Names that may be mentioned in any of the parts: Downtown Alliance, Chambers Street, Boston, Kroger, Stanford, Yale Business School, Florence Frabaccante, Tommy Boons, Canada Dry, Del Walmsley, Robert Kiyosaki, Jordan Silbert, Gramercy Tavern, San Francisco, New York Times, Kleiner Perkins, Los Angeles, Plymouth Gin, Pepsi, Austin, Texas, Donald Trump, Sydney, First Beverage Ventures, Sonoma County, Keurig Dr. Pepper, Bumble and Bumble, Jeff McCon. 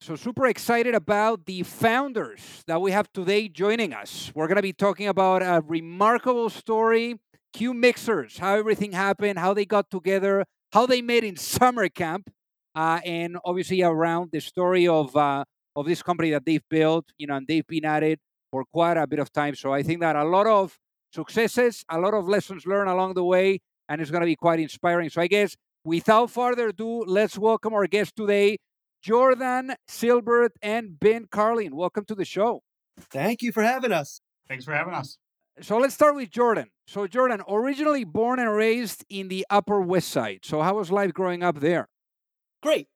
So super excited about the founders that we have today joining us. We're going to be talking about a remarkable story, Q Mixers, how everything happened, how they got together, how they met in summer camp, and obviously around the story of this company that they've built, and they've been at it for quite a bit of time. So I think that a lot of successes, a lot of lessons learned along the way, and it's going to be quite inspiring. So I guess without further ado, let's welcome our guest today, Jordan Silbert and Ben Karlin. Welcome to the show. Thank you for having us. Thanks for having us. So let's start with Jordan. So Jordan, originally born and raised in the Upper West Side. So how was life growing up there? Great.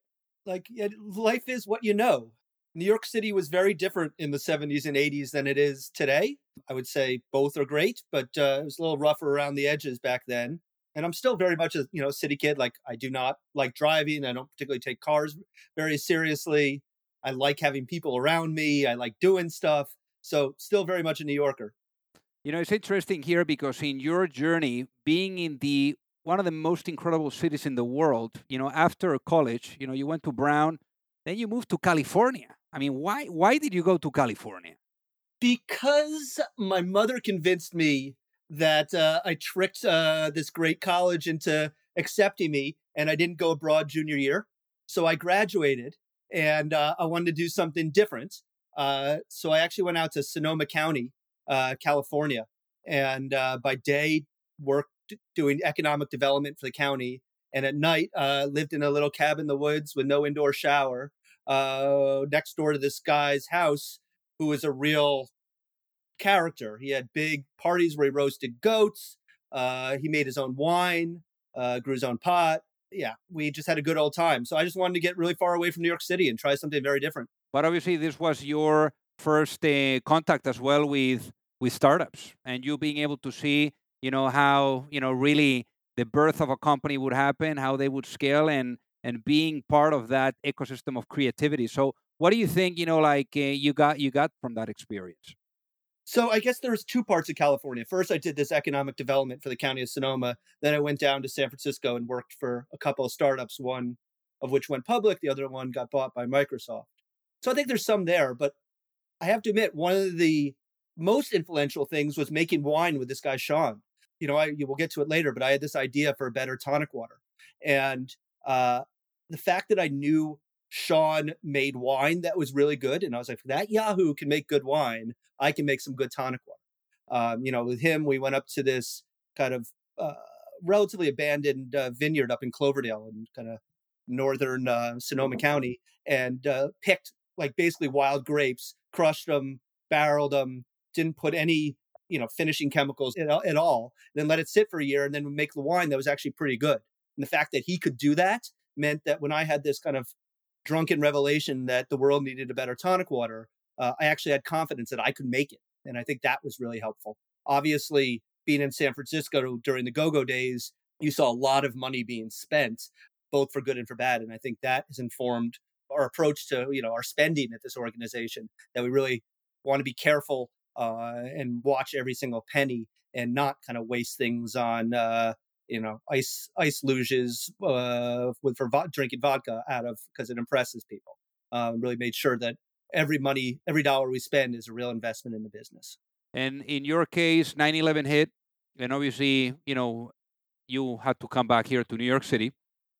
Life is what you know. New York City was very different in the 70s and 80s than it is today. I would say both are great, but it was a little rougher around the edges back then. And I'm still very much a city kid. I do not like driving. I don't particularly take cars very seriously. I like having people around me. I like doing stuff. So still very much a New Yorker. It's interesting here because in your journey, being in one of the most incredible cities in the world, after college, you went to Brown, then you moved to California. I mean, why did you go to California? Because my mother convinced me that I tricked this great college into accepting me, and I didn't go abroad junior year. So I graduated, and I wanted to do something different. So I actually went out to Sonoma County, California, and by day worked doing economic development for the county, and at night lived in a little cabin in the woods with no indoor shower next door to this guy's house, who was a real character. He had big parties where he roasted goats. He made his own wine, grew his own pot. Yeah, we just had a good old time. So I just wanted to get really far away from New York City and try something very different. But obviously, this was your first contact as well with startups, and you being able to see, how, really the birth of a company would happen, how they would scale, and being part of that ecosystem of creativity. So what do you think, you got from that experience? So I guess there's two parts of California. First, I did this economic development for the county of Sonoma. Then I went down to San Francisco and worked for a couple of startups, one of which went public. The other one got bought by Microsoft. So I think there's some there, but I have to admit, one of the most influential things was making wine with this guy, Sean. We'll get to it later, but I had this idea for a better tonic water. And the fact that I knew Sean made wine that was really good. And I was like, that Yahoo can make good wine. I can make some good tonic water. With him, we went up to this kind of relatively abandoned vineyard up in Cloverdale in kind of northern Sonoma County, and picked basically wild grapes, crushed them, barreled them, didn't put any finishing chemicals at all, then let it sit for a year, and then make the wine that was actually pretty good. And the fact that he could do that meant that when I had this kind of drunken revelation that the world needed a better tonic water, I actually had confidence that I could make it. And I think that was really helpful. Obviously, being in San Francisco during the go-go days, you saw a lot of money being spent, both for good and for bad. And I think that has informed our approach to, our spending at this organization, that we really want to be careful and watch every single penny and not kind of waste things on you know, ice luges drinking vodka out of, because it impresses people. Really made sure that every dollar we spend is a real investment in the business. And in your case, 9/11 hit, and obviously, you know, you had to come back here to New York City.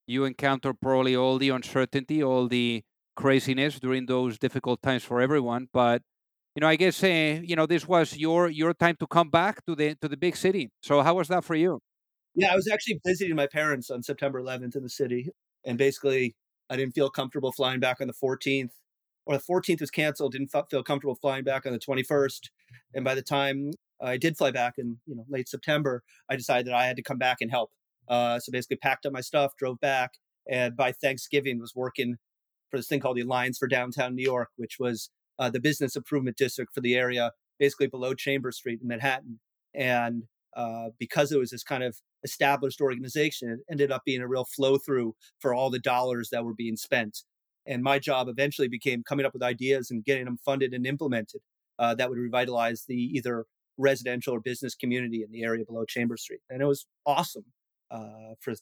You encountered probably all the uncertainty, all the craziness during those difficult times for everyone. But, you know, I guess, you know, this was your time to come back to the big city. So how was that for you? Yeah, I was actually visiting my parents on September 11th in the city. And basically, I didn't feel comfortable flying back on the 14th. Or the 14th was canceled, didn't feel comfortable flying back on the 21st. And by the time I did fly back in, you know, late September, I decided that I had to come back and help. So basically packed up my stuff, drove back, and by Thanksgiving was working for this thing called the Alliance for Downtown New York, which was the business improvement district for the area, basically below Chambers Street in Manhattan. And because it was this kind of established organization, it ended up being a real flow through for all the dollars that were being spent. And my job eventually became coming up with ideas and getting them funded and implemented that would revitalize the either residential or business community in the area below Chambers Street. And it was awesome for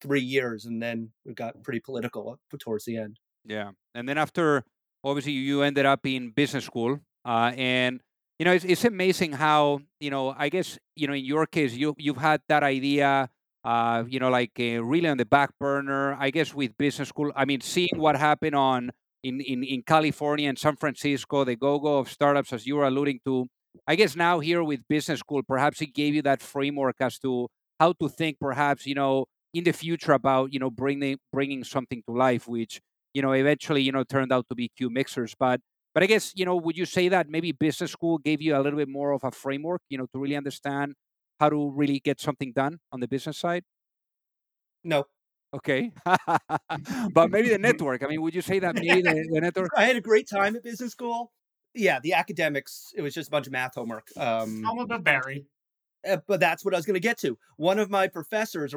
3 years. And then it got pretty political towards the end. Yeah. And then after, obviously, you ended up in business school. And, you know, it's amazing how, you know, I guess, you know, in your case, you've had that idea, you know, like really on the back burner, I guess, with business school. I mean, seeing what happened in California and San Francisco, the go-go of startups, as you were alluding to, I guess now here with business school, perhaps it gave you that framework as to how to think perhaps, you know, in the future about, you know, bringing something to life, which, you know, eventually, you know, turned out to be Q Mixers. But I guess, you know, would you say that maybe business school gave you a little bit more of a framework, you know, to really understand how to really get something done on the business side? No. Okay. But maybe the network. I mean, would you say that maybe the network? I had a great time at business school. Yeah, the academics, it was just a bunch of math homework. All about Barry. But that's what I was going to get to. One of the professors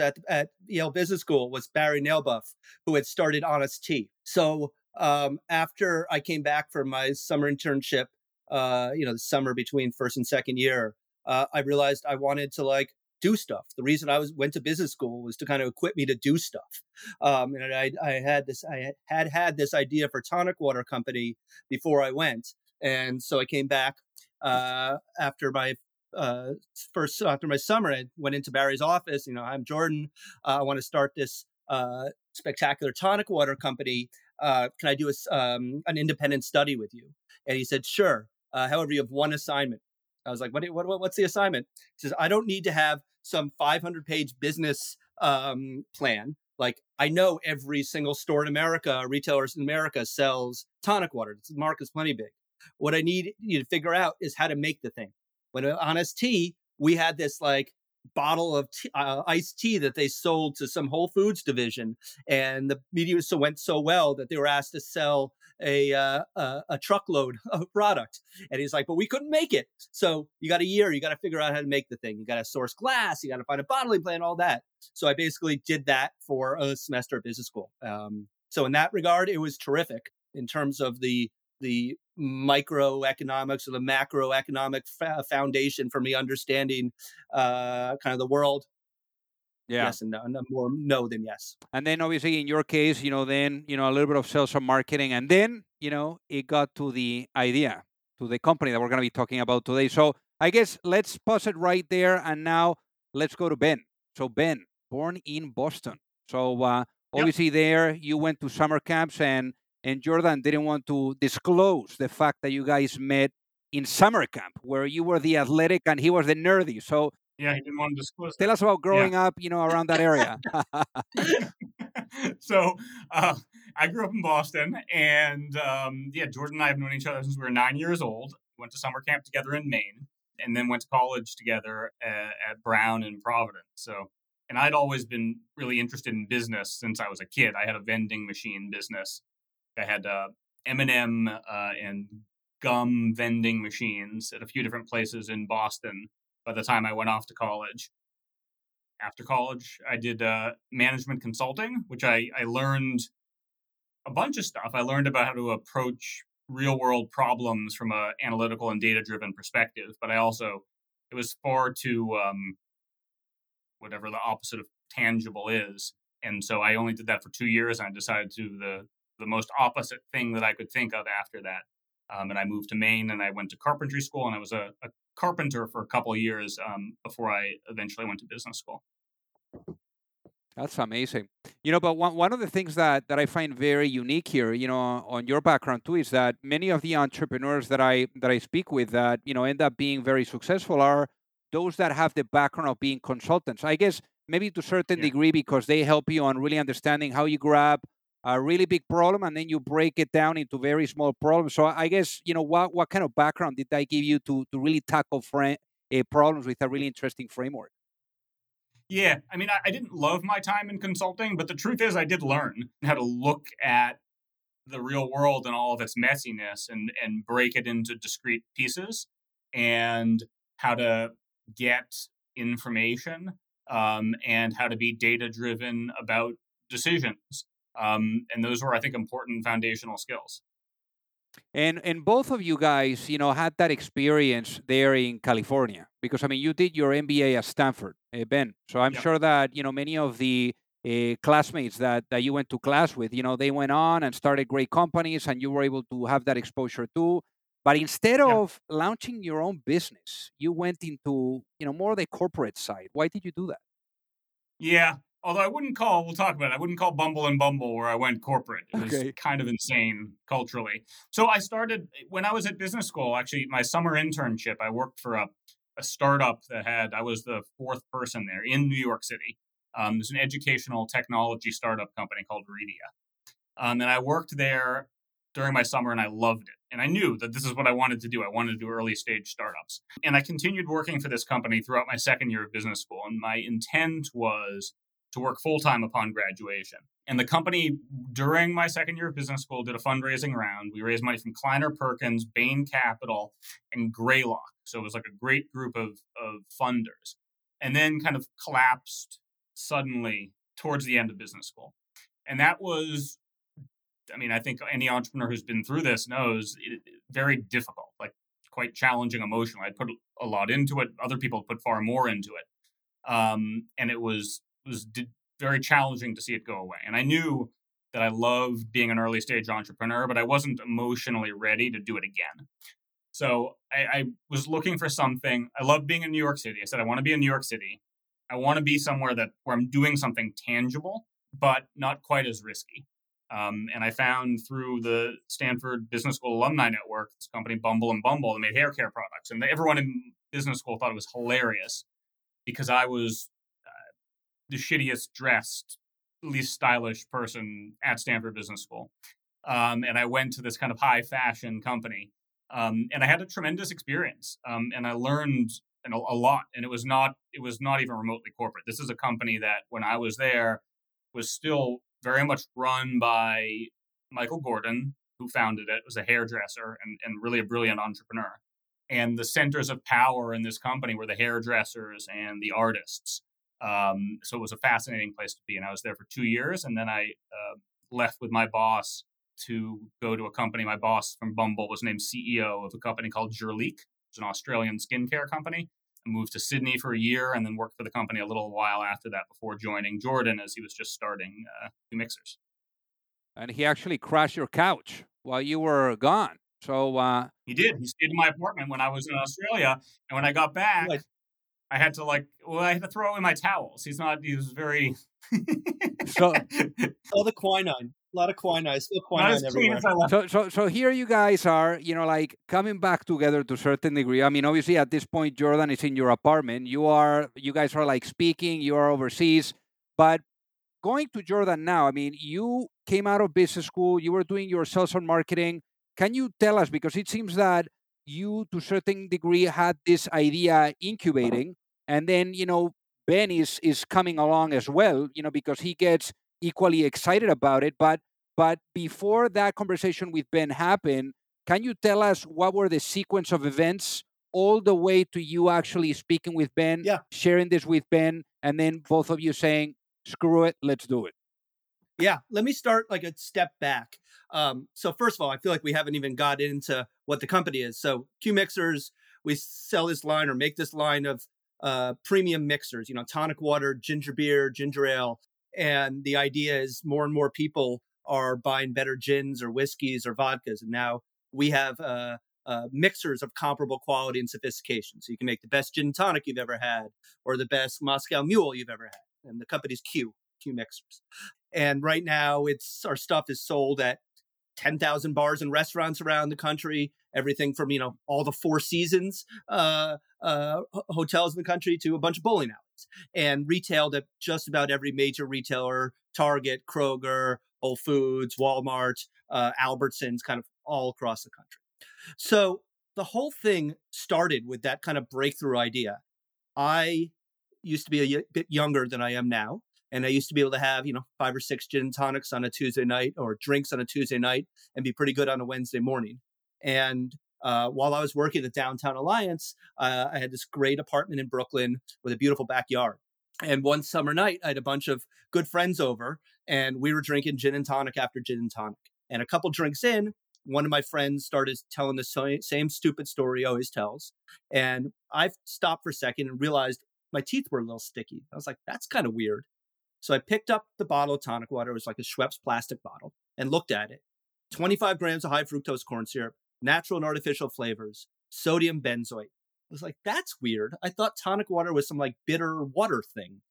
at Yale Business School was Barry Nalebuff, who had started Honest Tea. So after I came back from my summer internship, you know, the summer between first and second year, I realized I wanted to like do stuff. The reason I went to business school was to kind of equip me to do stuff. And I had this idea for tonic water company before I went. And so I came back after my summer, I went into Barry's office. You know, I'm Jordan. I want to start this spectacular tonic water company. Can I do an independent study with you? And he said, sure. However, you have one assignment. I was like, what's the assignment? He says, I don't need to have some 500-page business plan. Like, I know every single store in America, retailers in America sells tonic water. This mark is plenty big. What I need you to figure out is how to make the thing. When Honest Tea, we had this like bottle of iced tea that they sold to some Whole Foods division. And the media went so well that they were asked to sell a truckload of product. And he's like, but we couldn't make it. So you got a year, you got to figure out how to make the thing. You got to source glass, you got to find a bottling plant, all that. So I basically did that for a semester at business school. So in that regard, it was terrific in terms of the microeconomics or the macroeconomic foundation for me understanding kind of the world. Yeah. Yes and no, more no than yes. And then obviously in your case, you know, then, you know, a little bit of sales and marketing. And then, you know, it got to the idea, to the company that we're going to be talking about today. So I guess let's pause it right there. And now let's go to Ben. So Ben, born in Boston. So obviously yep. There you went to summer camps and Jordan didn't want to disclose the fact that you guys met in summer camp where you were the athletic and he was the nerdy. So yeah, he didn't want to disclose. Tell us about growing up, you know, around that area. So I grew up in Boston, and Jordan and I have known each other since we were 9 years old. Went to summer camp together in Maine, and then went to college together at Brown in Providence. So, and I'd always been really interested in business since I was a kid. I had a vending machine business. I had M&M and gum vending machines at a few different places in Boston. By the time I went off to college. After college, I did management consulting, which I learned a bunch of stuff. I learned about how to approach real world problems from an analytical and data driven perspective. But I also, it was far too whatever the opposite of tangible is. And so I only did that for 2 years. And I decided to do the most opposite thing that I could think of after that. And I moved to Maine and I went to carpentry school, and I was a carpenter for a couple of years before I eventually went to business school. That's amazing. You know, but one of the things that I find very unique here, you know, on your background too, is that many of the entrepreneurs that I speak with that, you know, end up being very successful are those that have the background of being consultants. I guess maybe to a certain degree, because they help you on really understanding how you grab a really big problem and then you break it down into very small problems. So I guess, you know, what kind of background did that give you to really tackle problems with a really interesting framework? Yeah, I mean, I didn't love my time in consulting, but the truth is I did learn how to look at the real world and all of its messiness and break it into discrete pieces and how to get information and how to be data-driven about decisions. And those were, I think, important foundational skills. And both of you guys, you know, had that experience there in California, because, I mean, you did your MBA at Stanford, Ben. So I'm sure that, you know, many of the classmates that you went to class with, you know, they went on and started great companies and you were able to have that exposure too. But instead of launching your own business, you went into, you know, more of the corporate side. Why did you do that? Yeah. Although I wouldn't call Bumble and Bumble where I went corporate. It was kind of insane culturally. So I started, when I was at business school, actually my summer internship, I worked for a startup I was the fourth person there in New York City. There's an educational technology startup company called Redia. And I worked there during my summer and I loved it. And I knew that this is what I wanted to do. I wanted to do early stage startups. And I continued working for this company throughout my second year of business school. And my intent was to work full-time upon graduation. And the company, during my second year of business school, did a fundraising round. We raised money from Kleiner Perkins, Bain Capital, and Greylock. So it was like a great group of funders. And then kind of collapsed suddenly towards the end of business school. And that was, I mean, I think any entrepreneur who's been through this knows, very difficult, like quite challenging emotionally. I put a lot into it. Other people put far more into it. And it was very challenging to see it go away. And I knew that I loved being an early stage entrepreneur, but I wasn't emotionally ready to do it again. So I was looking for something. I love being in New York City. I said, I want to be in New York City. I want to be somewhere where I'm doing something tangible, but not quite as risky. And I found through the Stanford Business School alumni network, this company Bumble and Bumble, that made hair care products. And everyone in business school thought it was hilarious because I was the shittiest dressed, least stylish person at Stanford Business School. And I went to this kind of high fashion company. And I had a tremendous experience. And I learned a lot. And it was not even remotely corporate. This is a company that when I was there was still very much run by Michael Gordon, who founded it. It was a hairdresser and really a brilliant entrepreneur. And the centers of power in this company were the hairdressers and the artists. So it was a fascinating place to be. And I was there for 2 years. And then I left with my boss to go to a company. My boss from Bumble was named CEO of a company called Jurlique. It's an Australian skincare company. I moved to Sydney for a year and then worked for the company a little while after that before joining Jordan as he was just starting Q Mixers. And he actually crashed your couch while you were gone. So he did. He stayed in my apartment when I was in Australia. And when I got back... I had to throw away my towels. He was very... All the quinine. A lot of quinine. Still quinine everywhere. So here you guys are, you know, like coming back together to a certain degree. I mean, obviously at this point, Jordan is in your apartment. You guys are like speaking, you are overseas. But going to Jordan now, I mean, you came out of business school, you were doing your sales and marketing. Can you tell us, because it seems that you, to a certain degree, had this idea incubating. And then, you know, Ben is coming along as well, you know, because he gets equally excited about it. But before that conversation with Ben happened, can you tell us what were the sequence of events all the way to you actually speaking with Ben, sharing this with Ben, and then both of you saying, screw it, let's do it? Yeah, let me start like a step back. So first of all, I feel like we haven't even got into what the company is. So Q Mixers, we sell this line or make this line of premium mixers, you know, tonic water, ginger beer, ginger ale. And the idea is more and more people are buying better gins or whiskeys or vodkas. And now we have mixers of comparable quality and sophistication. So you can make the best gin and tonic you've ever had or the best Moscow Mule you've ever had. And the company's Q Mixers. And right now it's our stuff is sold at 10,000 bars and restaurants around the country, everything from, you know, all the Four Seasons hotels in the country to a bunch of bowling alleys, and retailed at just about every major retailer, Target, Kroger, Whole Foods, Walmart, Albertsons, kind of all across the country. So the whole thing started with that kind of breakthrough idea. I used to be a bit younger than I am now. And I used to be able to have, you know, 5 or 6 gin and tonics on a Tuesday night or drinks on a Tuesday night and be pretty good on a Wednesday morning. And while I was working at Downtown Alliance, I had this great apartment in Brooklyn with a beautiful backyard. And one summer night, I had a bunch of good friends over and we were drinking gin and tonic after gin and tonic. And a couple drinks in, one of my friends started telling the same stupid story he always tells. And I stopped for a second and realized my teeth were a little sticky. I was like, that's kind of weird. So I picked up the bottle of tonic water. It was like a Schweppes plastic bottle and looked at it. 25 grams of high fructose corn syrup, natural and artificial flavors, sodium benzoate. I was like, that's weird. I thought tonic water was some like bitter water thing.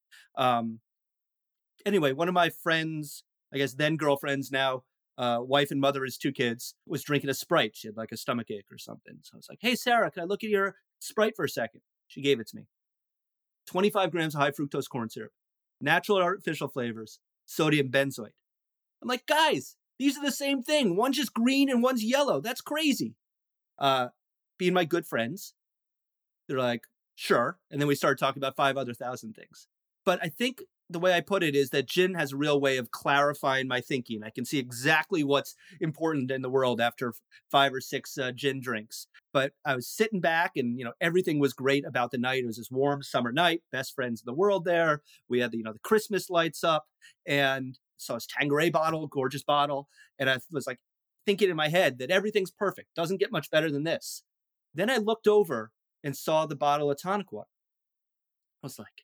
Anyway, one of my friends, I guess then girlfriends, now wife and mother is 2 kids, was drinking a Sprite. She had like a stomach ache or something. So I was like, hey, Sarah, can I look at your Sprite for a second? She gave it to me. 25 grams of high fructose corn syrup, natural artificial flavors, sodium benzoate. I'm like, guys, these are the same thing. One's just green and one's yellow. That's crazy. Being my good friends, they're like, sure. And then we started talking about 5,000 things. But I think the way I put it is that gin has a real way of clarifying my thinking. I can see exactly what's important in the world after 5 or 6 gin drinks. But I was sitting back and, you know, everything was great about the night. It was this warm summer night, best friends in the world there. We had, the Christmas lights up and saw this Tanqueray bottle, gorgeous bottle. And I was like thinking in my head that everything's perfect. Doesn't get much better than this. Then I looked over and saw the bottle of tonic water. I was like,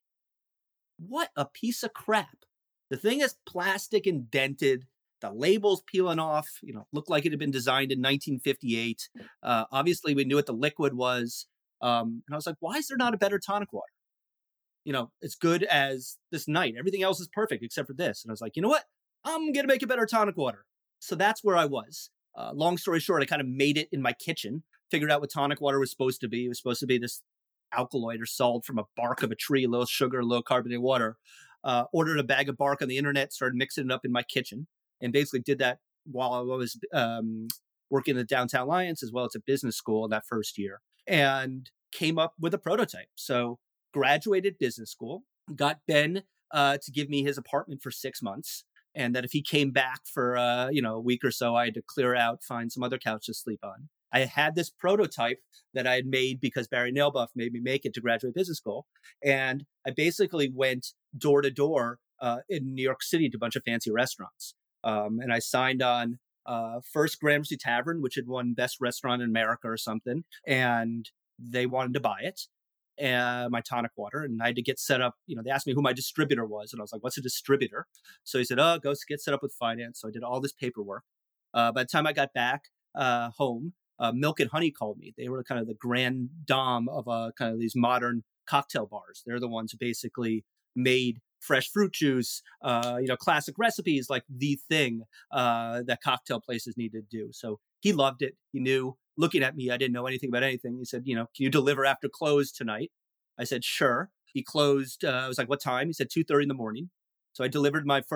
what a piece of crap. The thing is plastic and dented. The label's peeling off, looked like it had been designed in 1958. Obviously, we knew what the liquid was. And I was like, why is there not a better tonic water? It's good as this night. Everything else is perfect except for this. And I was like, you know what? I'm going to make a better tonic water. So that's where I was. Long story short, I kind of made it in my kitchen, figured out what tonic water was supposed to be. It was supposed to be this alkaloid or salt from a bark of a tree, low sugar, low carbonated water. Ordered a bag of bark on the internet, started mixing it up in my kitchen, and basically did that while I was working at Downtown Alliance as well as a business school that first year, and came up with a prototype. So graduated business school, got Ben to give me his apartment for 6 months, and that if he came back for a week or so, I had to clear out, find some other couch to sleep on. I had this prototype that I had made because Barry Nalebuff made me make it to graduate business school. And I basically went door to door in New York City to a bunch of fancy restaurants. And I signed on first Gramercy Tavern, which had won Best Restaurant in America or something. And they wanted to buy it, my tonic water. And I had to get set up. They asked me who my distributor was. And I was like, what's a distributor? So he said, go get set up with finance. So I did all this paperwork. By the time I got back home, Milk and Honey called me. They were kind of the grand dame of kind of these modern cocktail bars. They're the ones who basically made fresh fruit juice, classic recipes, like the thing that cocktail places needed to do. So he loved it. He knew, looking at me, I didn't know anything about anything. He said, can you deliver after close tonight? I said, sure. He closed. I was like, what time? He said, 2:30 in the morning. So I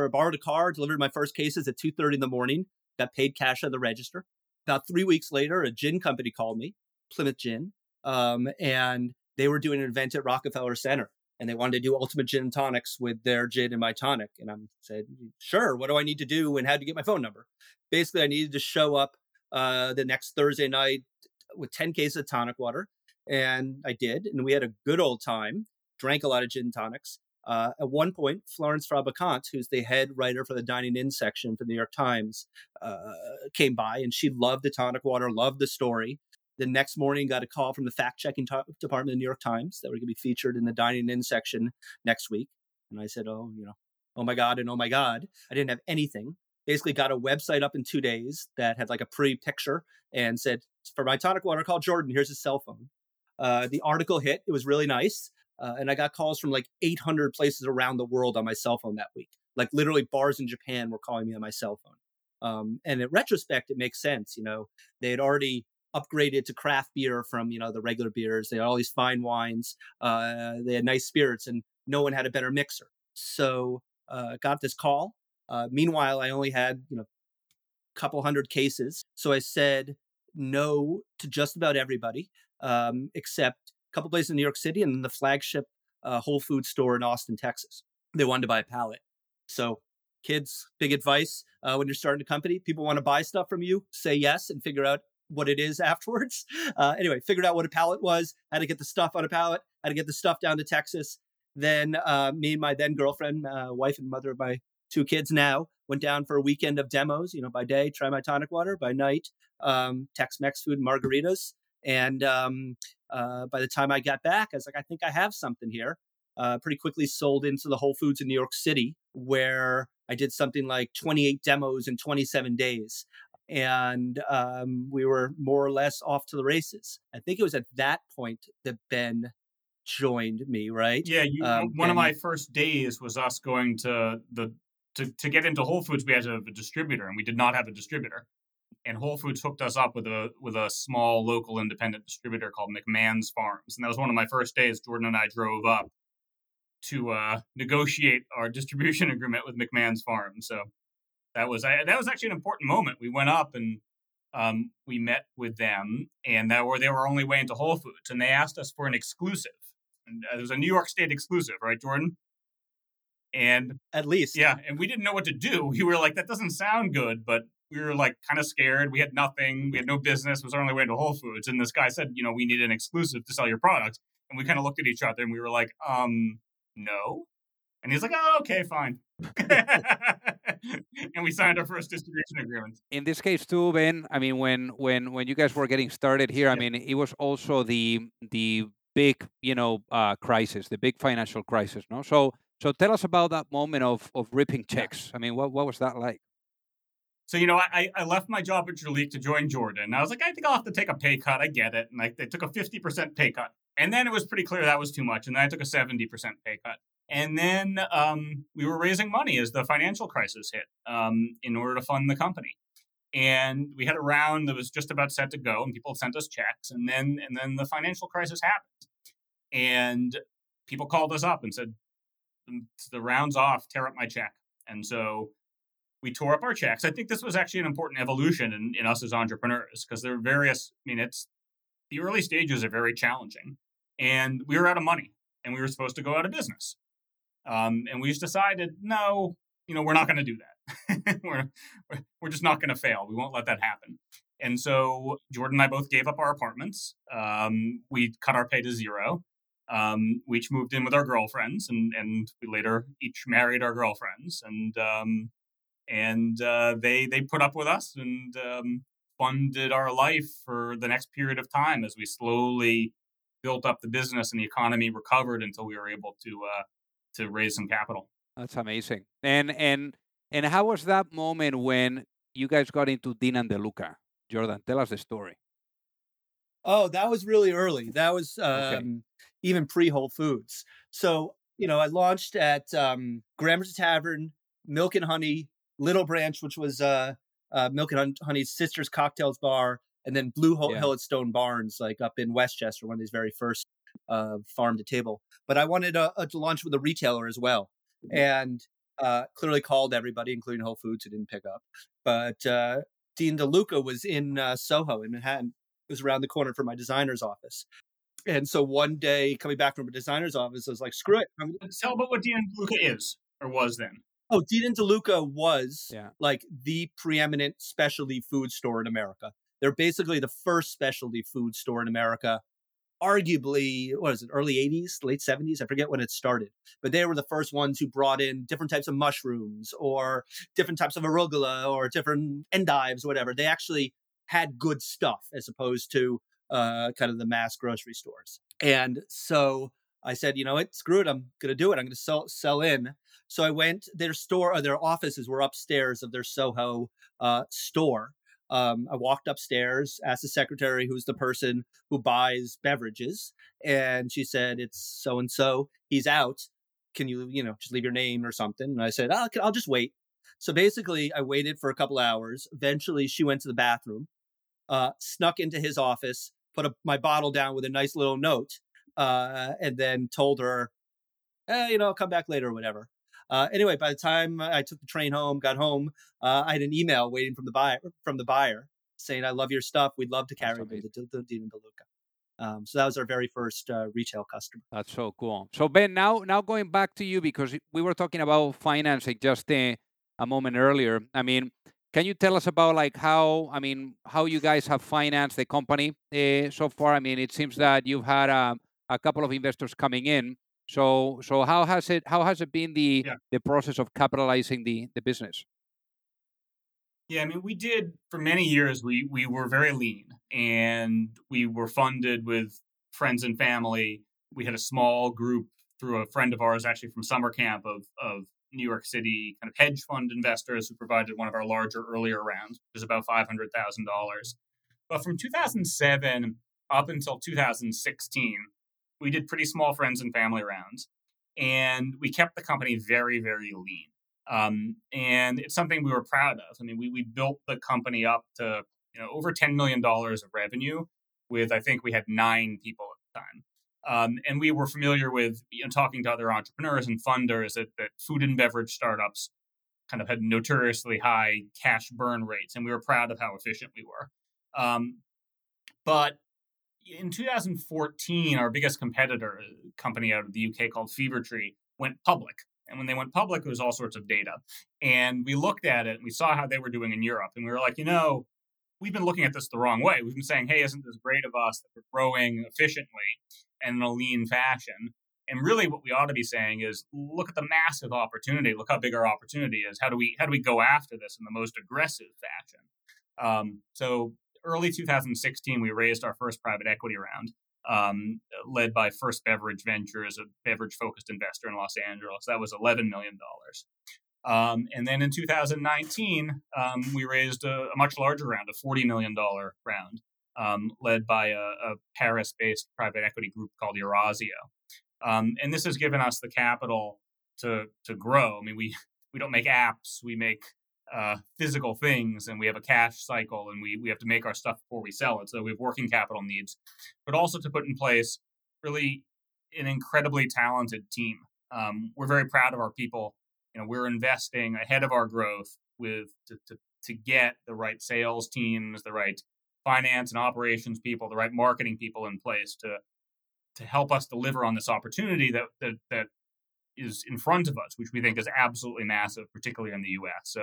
borrowed a car, delivered my first cases at 2:30 in the morning, got paid cash at the register. About 3 weeks later, a gin company called me, Plymouth Gin, and they were doing an event at Rockefeller Center, and they wanted to do ultimate gin and tonics with their gin and my tonic. And I said, sure, what do I need to do and how do you get my phone number? Basically, I needed to show up the next Thursday night with 10 cases of tonic water, and I did. And we had a good old time, drank a lot of gin and tonics. At one point, Florence Frabaccante, who's the head writer for the Dining In section for the New York Times, came by, and she loved the tonic water, loved the story. The next morning, got a call from the fact-checking department of the New York Times that we're going to be featured in the dining in section next week. And I said, oh my God. I didn't have anything. Basically got a website up in 2 days that had like a pre-picture and said, for my tonic water, call Jordan. Here's his cell phone. The article hit. It was really nice. And I got calls from like 800 places around the world on my cell phone that week. Like literally bars in Japan were calling me on my cell phone. And in retrospect, it makes sense. You know, they had already upgraded to craft beer from, you know, the regular beers. They had all these fine wines. They had nice spirits and no one had a better mixer. So got this call. Meanwhile, I only had, a couple hundred cases. So I said no to just about everybody, except a couple places in New York City and the flagship Whole Foods store in Austin, Texas. They wanted to buy a pallet. So kids, big advice, when you're starting a company, people want to buy stuff from you, say yes and figure out what it is afterwards. Anyway, figured out what a pallet was, how to get the stuff on a pallet, how to get the stuff down to Texas. Then me and my then girlfriend, wife and mother of my two kids now, went down for a weekend of demos, by day, try my tonic water, by night, Tex-Mex food and margaritas. And by the time I got back, I was like, I think I have something here. Pretty quickly sold into the Whole Foods in New York City, where I did something like 28 demos in 27 days. And we were more or less off to the races. I think it was at that point that Ben joined me, right? Yeah, one of my first days was us going to to get into Whole Foods. We had to have a distributor, and we did not have a distributor. And Whole Foods hooked us up with a small local independent distributor called McMahon's Farms. And that was one of my first days. Jordan and I drove up to negotiate our distribution agreement with McMahon's Farms. So that was actually an important moment. We went up and we met with them, and they were our only way into Whole Foods. And they asked us for an exclusive. And it was a New York State exclusive, right, Jordan? And at least, yeah. And we didn't know what to do. We were like, that doesn't sound good, but we were like kind of scared. We had nothing. We had no business. It was our only way to Whole Foods. And this guy said, we need an exclusive to sell your product. And we kind of looked at each other and we were like, no. And he's like, oh, okay, fine. And we signed our first distribution agreement. In this case too, Ben, when you guys were getting started here, it was also the big, crisis, the big financial crisis, no? So tell us about that moment of ripping checks. What was that like? So, I left my job at Jurlique to join Jordan. I was like, I think I'll have to take a pay cut. I get it. And they took a 50% pay cut. And then it was pretty clear that was too much. And then I took a 70% pay cut. And then we were raising money as the financial crisis hit in order to fund the company. And we had a round that was just about set to go. And people sent us checks. And then the financial crisis happened. And people called us up and said, the round's off, tear up my check. And so we tore up our checks. I think this was actually an important evolution in us as entrepreneurs, because there are various, the early stages are very challenging. And we were out of money and we were supposed to go out of business. And we just decided, no, we're not going to do that. We're just not going to fail. We won't let that happen. And so Jordan and I both gave up our apartments. We cut our pay to zero. We each moved in with our girlfriends and we later each married our girlfriends. And they put up with us and funded our life for the next period of time as we slowly built up the business and the economy recovered until we were able to raise some capital. That's amazing. And how was that moment when you guys got into Dean and DeLuca? Jordan, tell us the story. Oh, that was really early. That was even pre-Whole Foods. So, I launched at Gramercy Tavern, Milk and Honey, Little Branch, which was Milk and Honey's sister's cocktails bar, and then Blue Hill at Stone Barns, like up in Westchester, one of these very first farm to table. But I wanted to launch with a retailer as well, and clearly called everybody, including Whole Foods, who didn't pick up. But Dean DeLuca was in Soho in Manhattan. It was around the corner from my designer's office. And so one day, coming back from a designer's office, I was like, screw it. Tell about what Dean DeLuca is, or was then. Oh, Dean & DeLuca was like the preeminent specialty food store in America. They're basically the first specialty food store in America, arguably, early 80s, late 70s? I forget when it started. But they were the first ones who brought in different types of mushrooms or different types of arugula or different endives, whatever. They actually had good stuff as opposed to kind of the mass grocery stores. And so I said, you know what, screw it. I'm going to do it. I'm going to sell in. So I went, their offices were upstairs of their Soho store. I walked upstairs, asked the secretary, who's the person who buys beverages. And she said, it's so-and-so, he's out. Can you just leave your name or something? And I said, I'll just wait. So basically I waited for a couple hours. Eventually she went to the bathroom, snuck into his office, put my bottle down with a nice little note, and then told her, I'll come back later or whatever. Anyway, by the time I took the train home, got home, I had an email waiting from the buyer saying, I love your stuff. We'd love to carry it to Dean & DeLuca. So that was our very first retail customer. That's so cool. So Ben, now going back to you, because we were talking about financing just a moment earlier. I mean, can you tell us about how you guys have financed the company so far? I mean, it seems that you've had a couple of investors coming in. So how has it been the process of capitalizing the business? Yeah, I mean, we did for many years. We were very lean, and we were funded with friends and family. We had a small group through a friend of ours, actually from summer camp of New York City, kind of hedge fund investors who provided one of our larger earlier rounds, which was about $500,000. But from 2007 up until 2016, we did pretty small friends and family rounds, and we kept the company very, very lean. And it's something we were proud of. I mean, we built the company up to over $10 million of revenue with, I think we had 9 people at the time. And we were familiar with talking to other entrepreneurs and funders that food and beverage startups kind of had notoriously high cash burn rates. And we were proud of how efficient we were. But in 2014, our biggest competitor, a company out of the UK called Fevertree, went public. And when they went public, it was all sorts of data. And we looked at it and we saw how they were doing in Europe. And we were like, we've been looking at this the wrong way. We've been saying, hey, isn't this great of us that we're growing efficiently and in a lean fashion? And really what we ought to be saying is, look at the massive opportunity. Look how big our opportunity is. How do we go after this in the most aggressive fashion? So early 2016, we raised our first private equity round, led by First Beverage Ventures, a beverage-focused investor in Los Angeles. That was $11 million. And then in 2019, we raised a much larger round, a $40 million round, led by a Paris-based private equity group called Eurasio. And this has given us the capital to grow. I mean, we don't make apps. We make physical things, and we have a cash cycle, and we have to make our stuff before we sell it. So we have working capital needs, but also to put in place really an incredibly talented team. We're very proud of our people. We're investing ahead of our growth to get the right sales teams, the right finance and operations people, the right marketing people in place to help us deliver on this opportunity that is in front of us, which we think is absolutely massive, particularly in the U.S.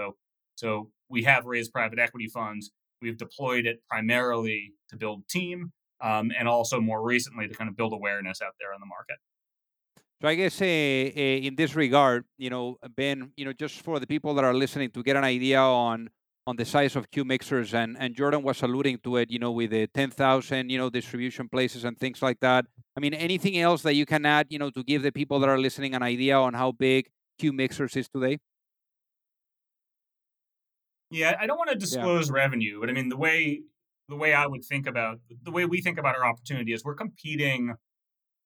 So we have raised private equity funds. We've deployed it primarily to build team, and also more recently to kind of build awareness out there in the market. So I guess in this regard, Ben, just for the people that are listening to get an idea on the size of Q Mixers, and Jordan was alluding to it, with the 10,000, distribution places and things like that. I mean, anything else that you can add, to give the people that are listening an idea on how big Q Mixers is today? Yeah, I don't want to disclose revenue, but I mean, the way we think about our opportunity is we're competing.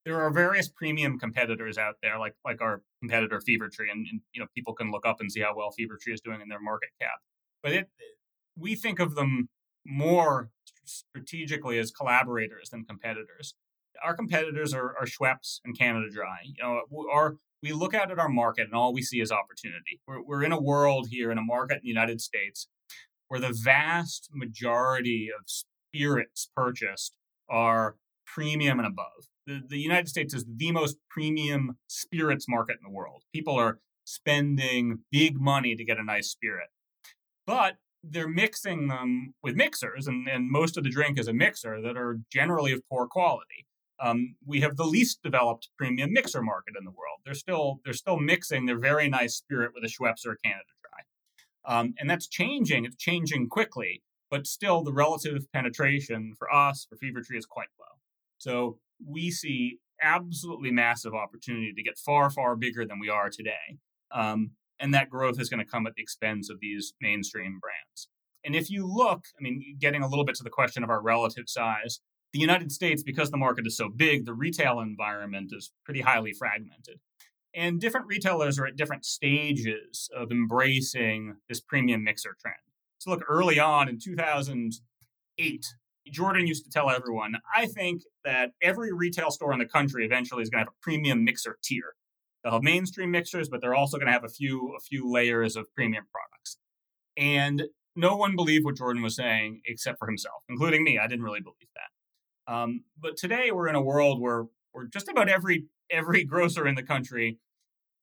There are various premium competitors out there, like our competitor Fevertree, and people can look up and see how well Fevertree is doing in their market cap. But we think of them more strategically as collaborators than competitors. Our competitors are Schweppes and Canada Dry. We look out at our market and all we see is opportunity. We're in a world here, in a market in the United States, where the vast majority of spirits purchased are premium and above. The United States is the most premium spirits market in the world. People are spending big money to get a nice spirit. But they're mixing them with mixers, and most of the drink is a mixer that are generally of poor quality. We have the least developed premium mixer market in the world. They're still mixing their very nice spirit with a Schweppes or a Canada Dry. And that's changing. It's changing quickly. but still the relative penetration for us, for Fevertree, is quite low. So we see absolutely massive opportunity to get far, far bigger than we are today. And that growth is going to come at the expense of these mainstream brands. And if you look, I mean, getting a little bit to the question of our relative size, the United States, because the market is so big, the retail environment is pretty highly fragmented. And different retailers are at different stages of embracing this premium mixer trend. So look, early on in 2008, Jordan used to tell everyone, I think that every retail store in the country eventually is going to have a premium mixer tier. They'll have mainstream mixers, but they're also going to have a few layers of premium products. And no one believed what Jordan was saying except for himself, including me. I didn't really believe that. But today we're in a world where just about every grocer in the country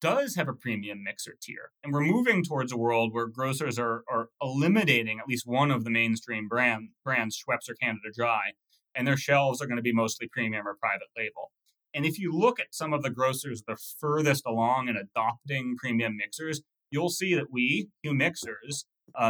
does have a premium mixer tier. And we're moving towards a world where grocers are eliminating at least one of the mainstream brands, Schweppes or Canada Dry, and their shelves are going to be mostly premium or private label. And if you look at some of the grocers the furthest along in adopting premium mixers, you'll see that we, Q Mixers,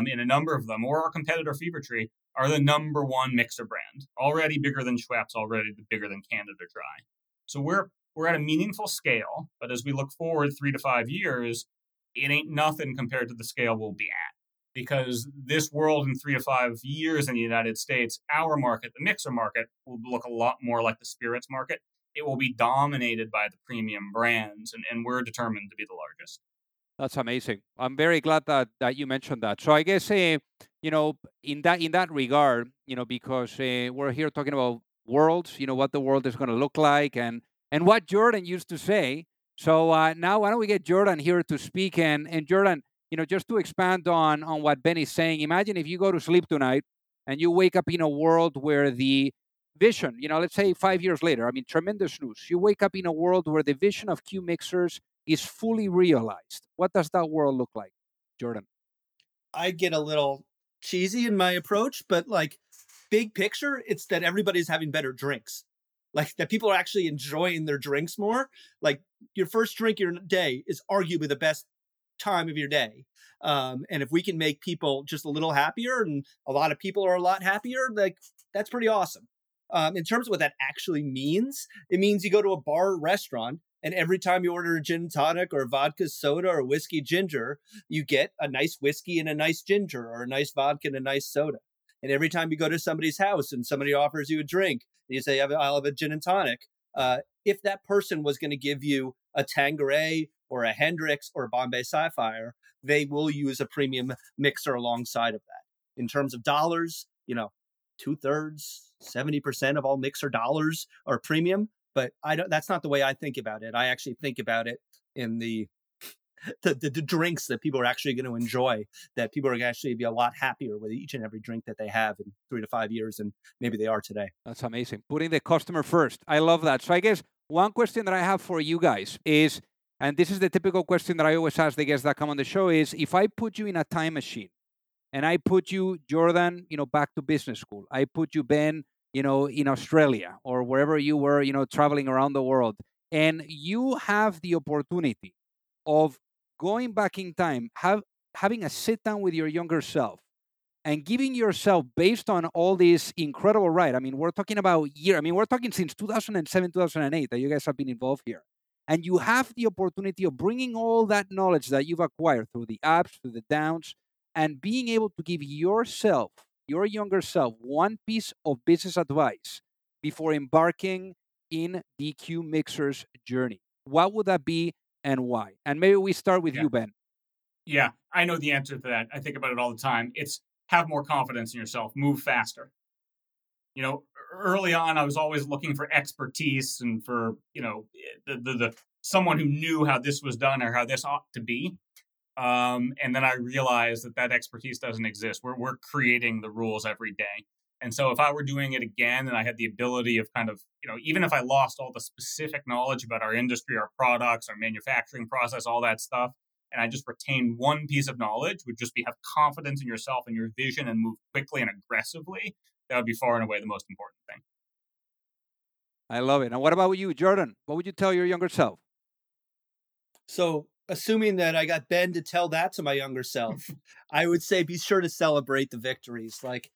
in a number of them, or our competitor Fevertree, are the number one mixer brand, already bigger than Schweppes, already bigger than Canada Dry. So we're at a meaningful scale, but as we look forward 3 to 5 years, it ain't nothing compared to the scale we'll be at. Because this world in 3 to 5 years in the United States, our market, the mixer market, will look a lot more like the spirits market. It will be dominated by the premium brands, and we're determined to be the largest. That's amazing. I'm very glad that you mentioned that. So I guess, in that regard, because we're here talking about worlds, what the world is going to look like, and what Jordan used to say. So now why don't we get Jordan here to speak? And Jordan, just to expand on what Ben is saying, imagine if you go to sleep tonight and you wake up in a world where the vision, let's say 5 years later, I mean, tremendous news. You wake up in a world where the vision of Q Mixers is fully realized. What does that world look like, Jordan? I get a little cheesy in my approach, but like big picture, it's that everybody's having better drinks. Like that people are actually enjoying their drinks more. Like your first drink of your day is arguably the best time of your day. And if we can make people just a little happier, and a lot of people are a lot happier, like that's pretty awesome. In terms of what that actually means, it means you go to a bar or restaurant, and every time you order a gin tonic or vodka soda or whiskey ginger, you get a nice whiskey and a nice ginger, or a nice vodka and a nice soda. And every time you go to somebody's house and somebody offers you a drink, you say, I'll have a gin and tonic. If that person was going to give you a Tanqueray or a Hendrix or a Bombay Sapphire, they will use a premium mixer alongside of that. In terms of dollars, 2/3, 70% of all mixer dollars are premium. But that's not the way I think about it. I actually think about it in the drinks that people are actually going to enjoy, that people are going to actually be a lot happier with each and every drink that they have in 3 to 5 years than maybe they are today. That's amazing. Putting the customer first. I love that. So I guess one question that I have for you guys is, and this is the typical question that I always ask the guests that come on the show, is if I put you in a time machine and I put you, Jordan, back to business school, I put you, Ben, in Australia or wherever you were, traveling around the world, and you have the opportunity of going back in time, having a sit down with your younger self and giving yourself, based on all this incredible ride. I mean, we're talking about we're talking since 2007, 2008 that you guys have been involved here. And you have the opportunity of bringing all that knowledge that you've acquired through the ups, through the downs, and being able to give yourself, your younger self, one piece of business advice before embarking in the Q Mixers journey. What would that be? And why? And maybe we start with you, Ben. Yeah, I know the answer to that. I think about it all the time. It's have more confidence in yourself, move faster. Early on, I was always looking for expertise and for, the someone who knew how this was done or how this ought to be. And then I realized that expertise doesn't exist. We're creating the rules every day. And so if I were doing it again and I had the ability of kind of, even if I lost all the specific knowledge about our industry, our products, our manufacturing process, all that stuff, and I just retained one piece of knowledge, would just be have confidence in yourself and your vision and move quickly and aggressively. That would be far and away the most important thing. I love it. And what about you, Jordan? What would you tell your younger self? So assuming that I got Ben to tell that to my younger self, I would say be sure to celebrate the victories. Like,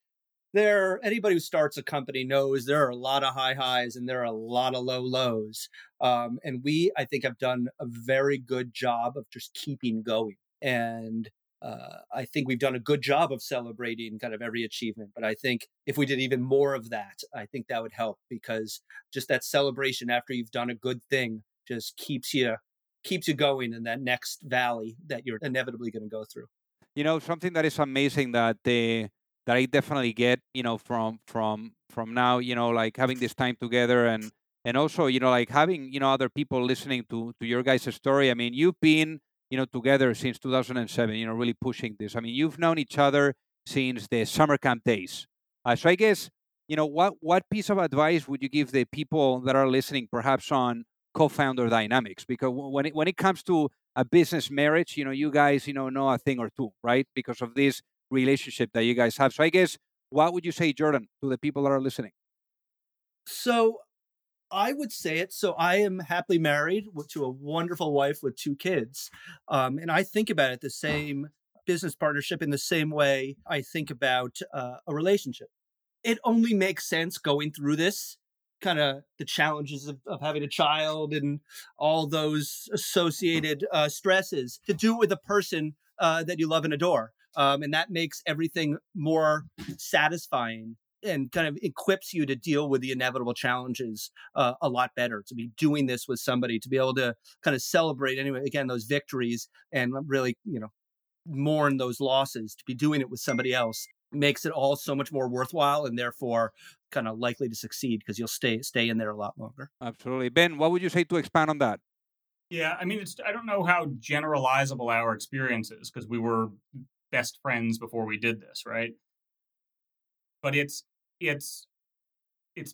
anybody who starts a company knows there are a lot of high highs and there are a lot of low lows. And we, I think, have done a very good job of just keeping going. And I think we've done a good job of celebrating kind of every achievement. But I think if we did even more of that, I think that would help, because just that celebration after you've done a good thing just keeps you going in that next valley that you're inevitably going to go through. You know, something that is amazing that I definitely get, you know, from now, you know, like having this time together and also, you know, like having, you know, other people listening to your guys' story. I mean, you've been, you know, together since 2007, you know, really pushing this. I mean, you've known each other since the summer camp days. So I guess, you know, what piece of advice would you give the people that are listening, perhaps on co-founder dynamics? Because when it comes to a business marriage, you know, you guys, you know a thing or two, right? Because of this relationship that you guys have. So I guess, what would you say, Jordan, to the people that are listening? So I would say it. So I am happily married to a wonderful wife with two kids. And I think about it the same business partnership in the same way I think about a relationship. It only makes sense going through this, kind of the challenges of having a child and all those associated stresses, to do it with a person that you love and adore. And that makes everything more satisfying and kind of equips you to deal with the inevitable challenges a lot better, to be doing this with somebody, to be able to kind of celebrate, anyway, again, those victories and really, you know, mourn those losses. To be doing it with somebody else makes it all so much more worthwhile and therefore kind of likely to succeed, because you'll stay in there a lot longer. Absolutely. Ben, what would you say to expand on that? Yeah, I mean, I don't know how generalizable our experience is, because we were best friends before we did this, right? But it's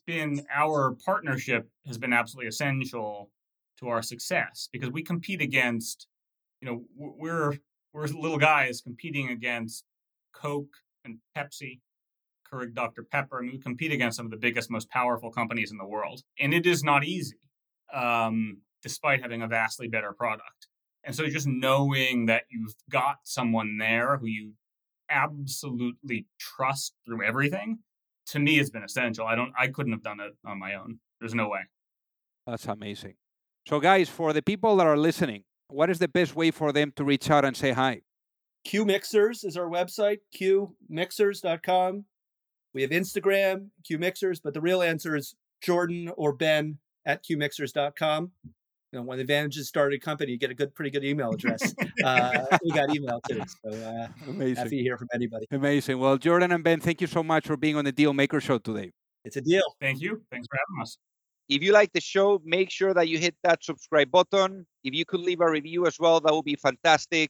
been, our partnership has been absolutely essential to our success, because we compete against, you know, we're little guys competing against Coke and Pepsi, Keurig Dr. Pepper. I mean, we compete against some of the biggest, most powerful companies in the world. And it is not easy, despite having a vastly better product. And so just knowing that you've got someone there who you absolutely trust through everything, to me, has been essential. I couldn't have done it on my own. There's no way. That's amazing. So guys, for the people that are listening, what is the best way for them to reach out and say hi? Q Mixers is our website, qmixers.com. We have Instagram, Q Mixers, but the real answer is Jordan or Ben at qmixers.com. You know, one of the advantages of starting a company, you get a pretty good email address. We got email too, so amazing. Happy to hear from anybody. Amazing. Well, Jordan and Ben, thank you so much for being on the Deal Maker Show today. It's a deal. Thank you. Thanks for having us. If you like the show, make sure that you hit that subscribe button. If you could leave a review as well, that would be fantastic.